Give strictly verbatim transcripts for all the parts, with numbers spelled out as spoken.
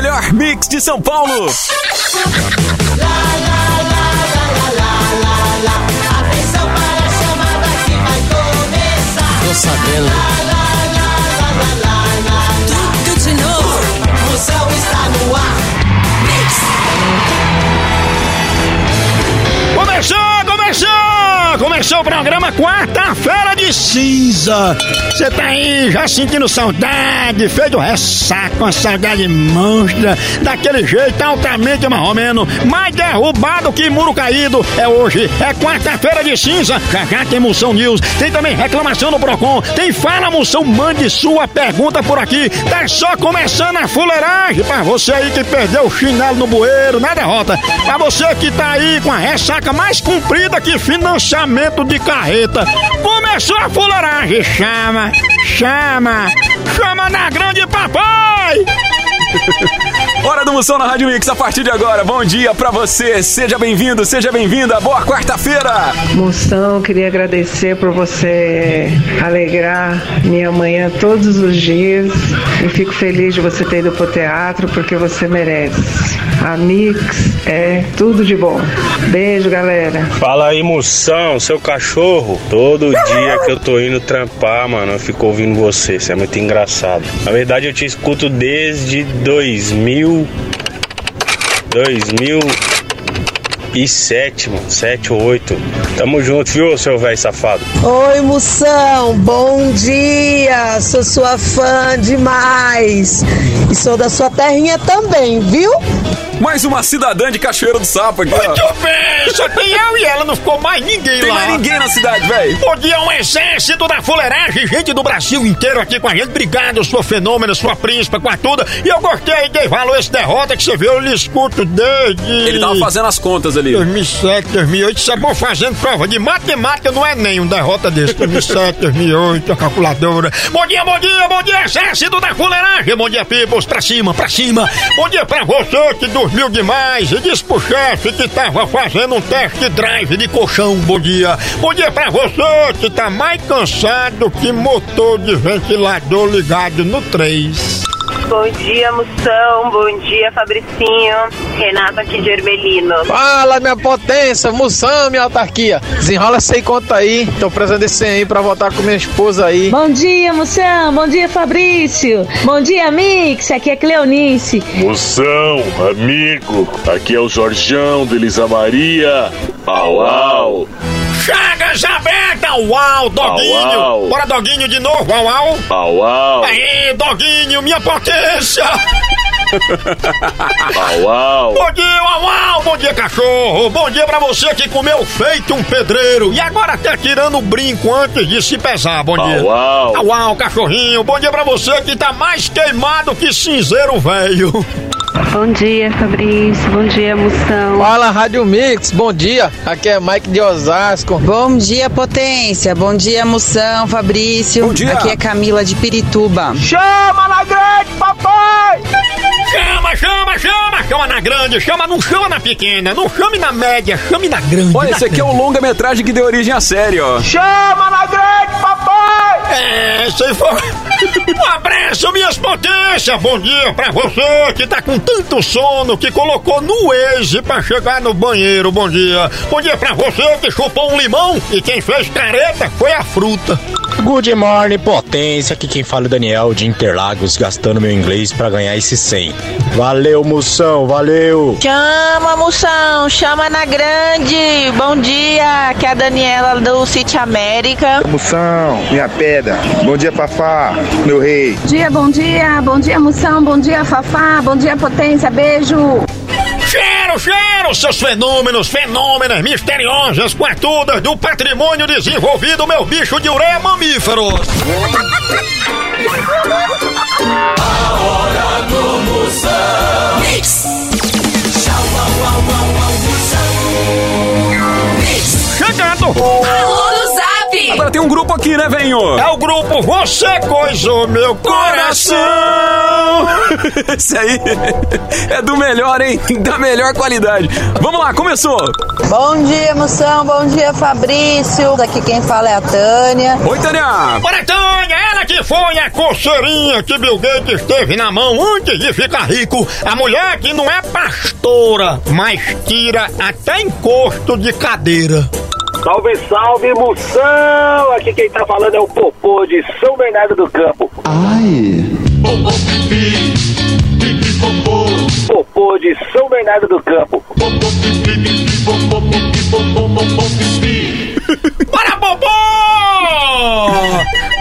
melhor mix de São Paulo. Tô sabendo. Tudo de novo. O Moção está no ar. Mix. Começou, começou! Começou o programa Quarta-feira de Cinza. Você tá aí já sentindo saudade, feito o ressaco, uma saudade monstra, daquele jeito altamente marromeno, mais derrubado que muro caído. É hoje, é quarta-feira de cinza. Já já tem Moção News, tem também reclamação no Procon, tem Fala Moção, mande sua pergunta por aqui. Tá só começando a fuleiragem pra você aí que perdeu o chinelo no bueiro na derrota, pra você que tá aí com a ressaca mais comprida que financiamento de carreta. Começou a fuleiragem, chama Chama! Chama na grande, papai! Hora do Moção na Rádio Mix, a partir de agora. Bom dia pra você, seja bem-vindo, seja bem-vinda, boa quarta-feira. Moção, queria agradecer por você alegrar minha manhã todos os dias. E fico feliz de você ter ido pro teatro, porque você merece. A Mix é tudo de bom. Beijo, galera. Fala aí, Moção, seu cachorro. Todo dia que eu tô indo trampar, mano, eu fico ouvindo você, isso é muito engraçado. Na verdade, eu te escuto desde dois mil, dois mil e sete, mano, sete ou oito. Tamo junto, viu, seu velho safado? Oi, Moção, bom dia. Sou sua fã demais. E sou da sua terrinha também, viu? Mais uma cidadã de Cachoeira do Sapo aqui, ó. Muito bem, só tem eu e ela, não ficou mais ninguém tem lá. Tem mais ninguém na cidade, velho. Bom dia, um exército da fuleiragem, gente do Brasil inteiro aqui com a gente. Obrigado, sua fenômeno, sua príncipa, com a toda. E eu gostei, dei valor a esse derrota que você viu, eu lhe escuto desde... Ele tava fazendo as contas ali. dois mil e sete, dois mil e oito, você é bom fazendo prova de matemática, não é nenhum derrota desse. dois mil e sete, dois mil e oito, a calculadora. Bom dia, bom dia, bom dia, exército da fuleiragem. Bom dia, Pibos, pra cima, pra cima. Bom dia pra você que do mil demais, e disse pro chefe que tava fazendo um test drive de colchão. Bom dia, bom dia pra você que tá mais cansado que motor de ventilador ligado no três. Bom dia, Moção, bom dia, Fabricinho, Renato aqui de Hermelino. Fala, minha potência, Moção, minha autarquia, desenrola sem conta aí, tô precisando desse aí pra voltar com minha esposa aí. Bom dia, Moção, bom dia, Fabrício, bom dia, Mix, aqui é Cleonice. Moção, amigo, aqui é o Jorjão de Elisa Maria, au au. Chagas aberta, uau, doguinho. Au, au. Bora, doguinho, de novo, au, au. Au, au. Aí, doguinho, minha potência. Au, au. Bom dia, au, au. Bom dia, cachorro. Bom dia pra você que comeu feito um pedreiro e agora tá tirando o brinco antes de se pesar. Bom dia. Au, au. Au, au, cachorrinho. Bom dia pra você que tá mais queimado que cinzeiro velho. Bom dia, Fabrício. Bom dia, Moção. Fala, Rádio Mix. Bom dia. Aqui é Mike de Osasco. Bom dia, Potência. Bom dia, Moção, Fabrício. Bom dia. Aqui é Camila de Pirituba. Chama na grande, papai! Chama, chama, chama! Chama na grande, chama, não chama na pequena, não chame na média, chame na grande. Olha, esse aqui é o longa-metragem que deu origem à série, ó. Chama na grande, papai! É, isso aí foi... Um abraço, minhas potências! Bom dia pra você que tá com tanto sono que colocou no Waze pra chegar no banheiro. Bom dia! Bom dia pra você que chupou um limão e quem fez careta foi a fruta. Good morning, potência. Aqui quem fala é o Daniel de Interlagos, gastando meu inglês pra ganhar esse cem. Valeu, Moção, valeu. Chama, Moção, chama na grande. Bom dia, aqui é a Daniela do City América. Moção, minha pedra. Bom dia, Fafá, meu rei. Bom dia, bom dia, bom dia, Moção, bom dia, Fafá, bom dia, potência, beijo. Cheiro, cheiro, seus fenômenos, fenômenas misteriosas, quartudas do patrimônio desenvolvido, meu bicho de ureia, mamíferos. A Hora do Mução Mix. Tchau, au, au, au, au, Mução Mix. Chegando. Alô, no Zap. Agora tem um um grupo aqui, né, venho? É o grupo Você Coisou Meu Coração. Isso aí é do melhor, hein? Da melhor qualidade. Vamos lá, começou. Bom dia, Moção. Bom dia, Fabrício. Aqui quem fala é a Tânia. Oi, Tânia. Bora, Tânia. Ela que foi a coceirinha que Bill Gates teve na mão antes de ficar rico. A mulher que não é pastora, mas tira até encosto de cadeira. Salve, salve, Moção! Aqui quem tá falando é o Popô de São Bernardo do Campo. Ai! Popô, pipi, pipi, popô. Popô de São Bernardo do Campo. Popô, pipi, pipi, popô, pipi, popô, popô, pipi. Bora, Popô!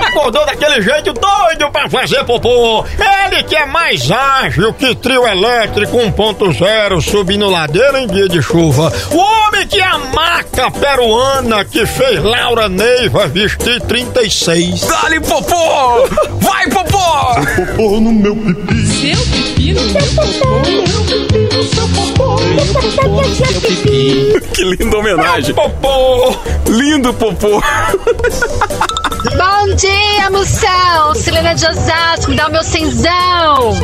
Acordou daquele jeito doido pra fazer popô. Ele que é mais ágil que trio elétrico um ponto zero subindo ladeira em dia de chuva. O homem que é a maca peruana que fez Laura Neiva vestir trinta e seis. Dá-lhe, popô! Vai, popô! Seu popô no meu pipi. Seu pipi no meu popô. Meu pipi no seu popô. Meu popô no seu pipi. Que linda homenagem. Meu popô! Lindo popô! Bom dia, Moção! Cilena de Osasco, me dá o meu cenzão!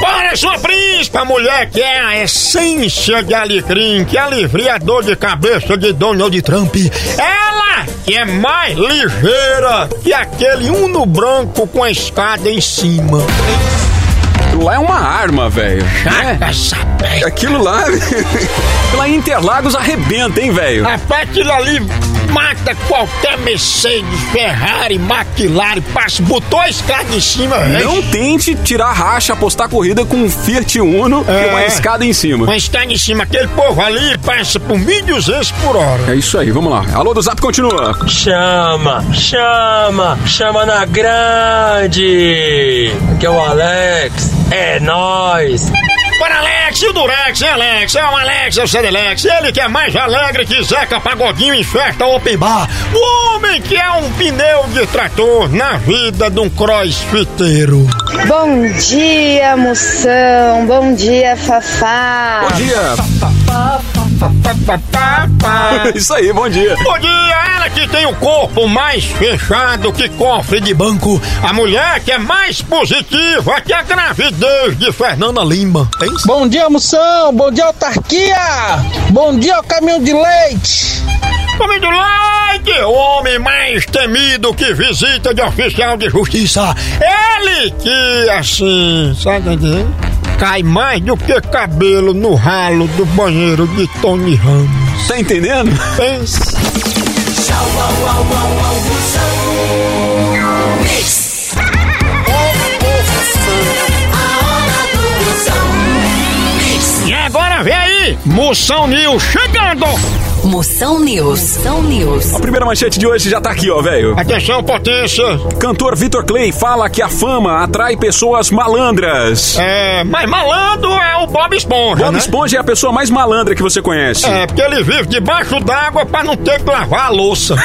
Bora, sua príncipa, mulher que é a essência de alecrim, que alivia a dor de cabeça de Donald Trump. Ela que é mais ligeira que aquele uno branco com a escada em cima. Lá é uma arma, velho. É. Aquilo lá... lá em Interlagos arrebenta, hein, velho? Rapaz, aquilo ali mata qualquer Mercedes, Ferrari, McLaren, passa, botou a escada em cima, velho. Não tente tirar racha, apostar corrida com um Fiat Uno é, e uma escada em cima. Uma escada em cima. Aquele povo ali passa por mil e duzentos por hora. É isso aí, vamos lá. Alô do Zap, continua. Chama, chama, chama na grande. Aqui é o Alex. É nóis! Bora, Alex, e o Durex, hein, Alex? É o Alex, é o Cedelex, ele que é mais alegre que Zeca Pagodinho em festa open bar. O homem que é um pneu de trator na vida de um crossfiteiro. Bom dia, Moção, bom dia, Fafá. Bom dia. Fafá, Fafá, Fafá. Isso aí, bom dia. Bom dia, ela que tem o corpo mais fechado que cofre de banco. A mulher que é mais positiva que a gravidez de Fernanda Lima. Bom dia, Moção! Bom dia, autarquia! Bom dia, caminhão de leite! Caminhão de leite! O homem mais temido que visita de oficial de justiça. Ele que, assim, sabe onde é? Cai mais do que cabelo no ralo do banheiro de Tony Ramos. Tá entendendo? Pensa. Tchau, au, au, au, au, Moção News. E agora vem aí, Moção News chegando! Moção News, Moção News. A primeira manchete de hoje já tá aqui, ó, velho. Atenção, potência. Cantor Vitor Kley fala que a fama atrai pessoas malandras. É, mas malandro é o Bob Esponja, Bob né? Esponja é a pessoa mais malandra que você conhece. É, porque ele vive debaixo d'água pra não ter que lavar a louça.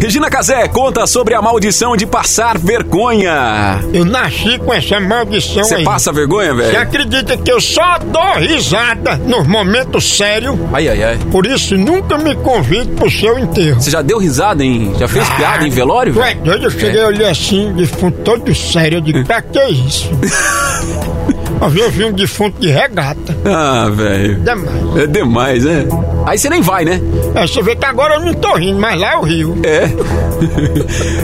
Regina Casé conta sobre a maldição de passar vergonha. Eu nasci com essa maldição. Você aí. Você passa vergonha, velho? Você acredita que eu só dou risada nos momentos sérios? Aí, aí. Por isso, nunca me convide pro seu enterro. Você já deu risada, hein? Já fez ah, piada em velório? Ué, doido, eu cheguei a olhar assim, defunto todo sério. Eu digo, pra que isso? Mas eu vi um defunto de regata. Ah, velho. Demais. É demais, né? Aí você nem vai, né? É, você vê que agora eu não tô rindo, mas lá eu rio. É.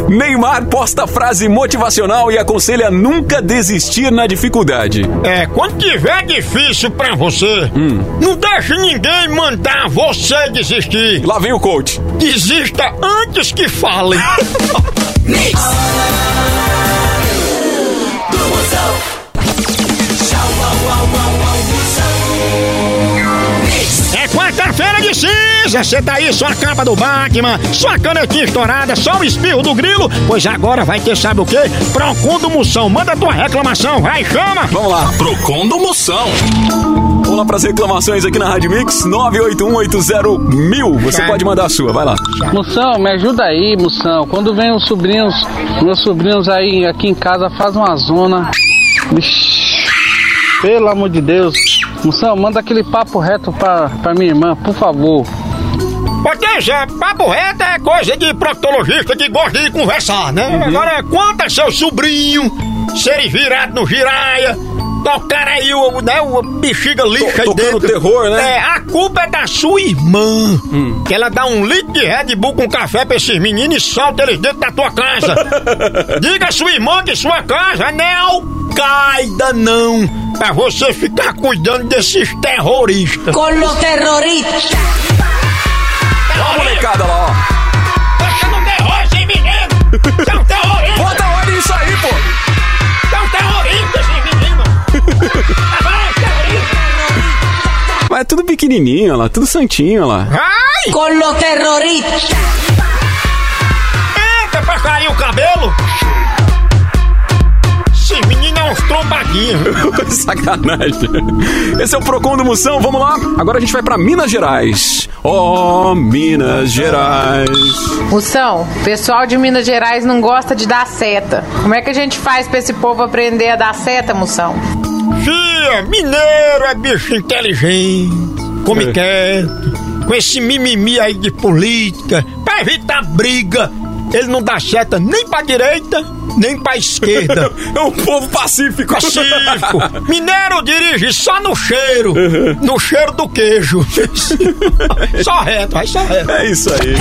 Neymar posta frase motivacional e aconselha nunca desistir na dificuldade. É, quando tiver difícil pra você, hum. não deixe ninguém mandar você desistir. Lá vem o coach. Desista antes que falem. É quarta-feira de cinza, você tá aí, sua capa do Batman, sua canetinha estourada, só o espirro do grilo, pois agora vai ter sabe o quê? Procon do Moção, manda tua reclamação, vai, chama! Vamos lá, Procon do Moção. Vamos lá pras reclamações aqui na Rádio Mix, nove oito um oito zero mil, você pode mandar a sua, vai lá. Moção, me ajuda aí, Moção, quando vem os sobrinhos, meus sobrinhos aí aqui em casa faz uma zona, pelo amor de Deus. Moção, manda aquele papo reto pra, pra minha irmã, por favor. Porque, Zé, papo reto é coisa de proctologista que gosta de conversar, né? Uhum. Agora, quanto a seu sobrinho serem virados no giraia, tocar aí o, né, o bexiga lixa aí dentro. Terror, né? É, a culpa é da sua irmã, hum. que ela dá um litro de Red Bull com café pra esses meninos e solta eles dentro da tua casa. Diga a sua irmã que sua casa não é Al-Qaeda, não, pra você ficar cuidando desses terroristas. Com os terroristas. Ó a molecada lá, ó. Você não derrota sem menino. São terroristas. Bota a ordem nisso aí, pô. São terroristas, sim. Mas é tudo pequenininho, lá, tudo santinho, lá. Ai! Colo terrorista! Eita, pra cair o cabelo! Esse menino é uns trombadinhos. Sacanagem. Esse é o Procon do Moção, vamos lá. Agora a gente vai pra Minas Gerais. Oh, Minas Gerais. Moção, o pessoal de Minas Gerais não gosta de dar seta. Como é que a gente faz pra esse povo aprender a dar seta, Moção? Fia, mineiro é bicho inteligente, come é. quieto, com esse mimimi aí de política, pra evitar briga, ele não dá seta nem pra direita, nem pra esquerda. É um povo pacífico. Pacífico. Mineiro dirige só no cheiro, uhum. no cheiro do queijo. Só reto, vai só reto. É isso aí.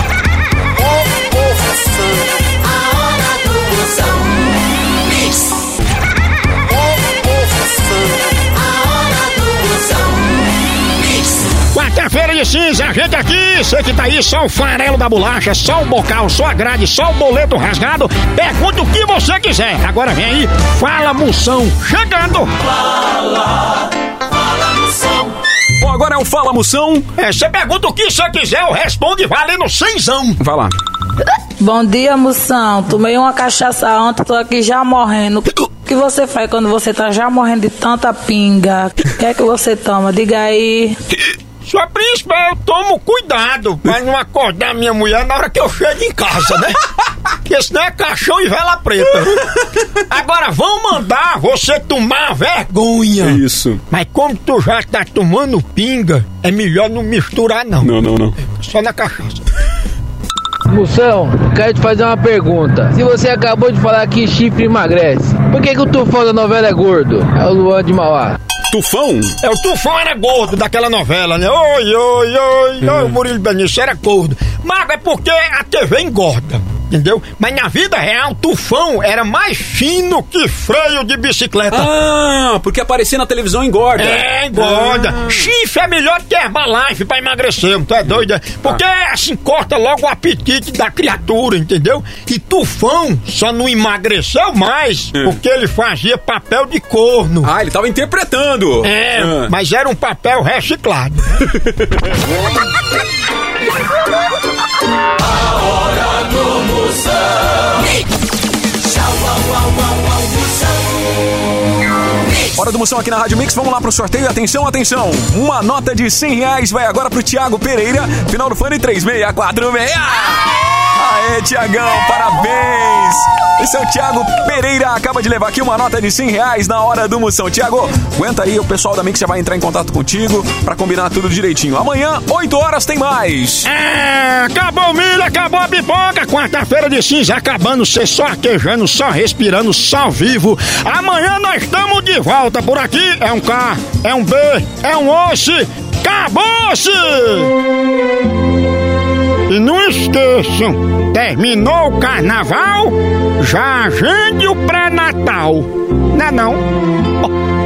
Quarta-feira de cinza, a gente aqui, você que tá aí, só o farelo da bolacha, só o bocal, só a grade, só o boleto rasgado, pergunta o que você quiser. Agora vem aí, Fala Moção, chegando! Fala, Fala Moção. Bom, agora é o Fala Moção. É, você pergunta o que você quiser, eu respondo valendo cenzão. Vai lá. Bom dia, Moção, tomei uma cachaça ontem, tô aqui já morrendo. O que você faz quando você tá já morrendo de tanta pinga? O que é que você toma? Diga aí. Sua príncipe, eu tomo cuidado pra não acordar minha mulher na hora que eu chego em casa, né? Porque senão é caixão e vela preta. Agora vão mandar você tomar vergonha. Isso. Mas como tu já tá tomando pinga, é melhor não misturar, não. Não, não, não. Só na cachaça. Moção, quero te fazer uma pergunta. Se você acabou de falar que chifre emagrece, por que que o Tufão da novela é gordo? É o Luan de Mauá. Tufão? É, o Tufão era gordo daquela novela, né? Oi, oi, oi, hum. oi, o Murilo Benício era gordo. Mas é porque a T V engorda, entendeu? Mas na vida real, Tufão era mais fino que freio de bicicleta. Ah, porque aparecer na televisão engorda. É, engorda. Ah. Chifre é melhor que Herbalife pra emagrecer, não é doido? Porque ah. assim corta logo o apetite da criatura, entendeu? E Tufão só não emagreceu mais ah. porque ele fazia papel de corno. Ah, ele tava interpretando. É, ah. mas era um papel reciclado. A Hora do Mução. Tchau, au, au, au, au, Mução. Hora do Mução aqui na Rádio Mix. Vamos lá pro sorteio. Atenção, atenção. Uma nota de cem reais vai agora pro Tiago Pereira. Final do fone três seis quatro seis. Aê, Tiagão, parabéns. Esse é o Tiago Pereira. Acaba de levar aqui uma nota de cem reais na Hora do Mução. Tiago, aguenta aí. O pessoal da Mix já vai entrar em contato contigo pra combinar tudo direitinho. Amanhã, oito horas, tem mais. É, acabou o milho, acabou a pipoca. Quarta-feira de cinza acabando. Você só arquejando, só respirando, só vivo. Amanhã nós estamos de volta por aqui. É um K, é um B, é um osso. Acabou-se! E não esqueçam, terminou o carnaval, já agende o pré-natal. Não é não? Oh.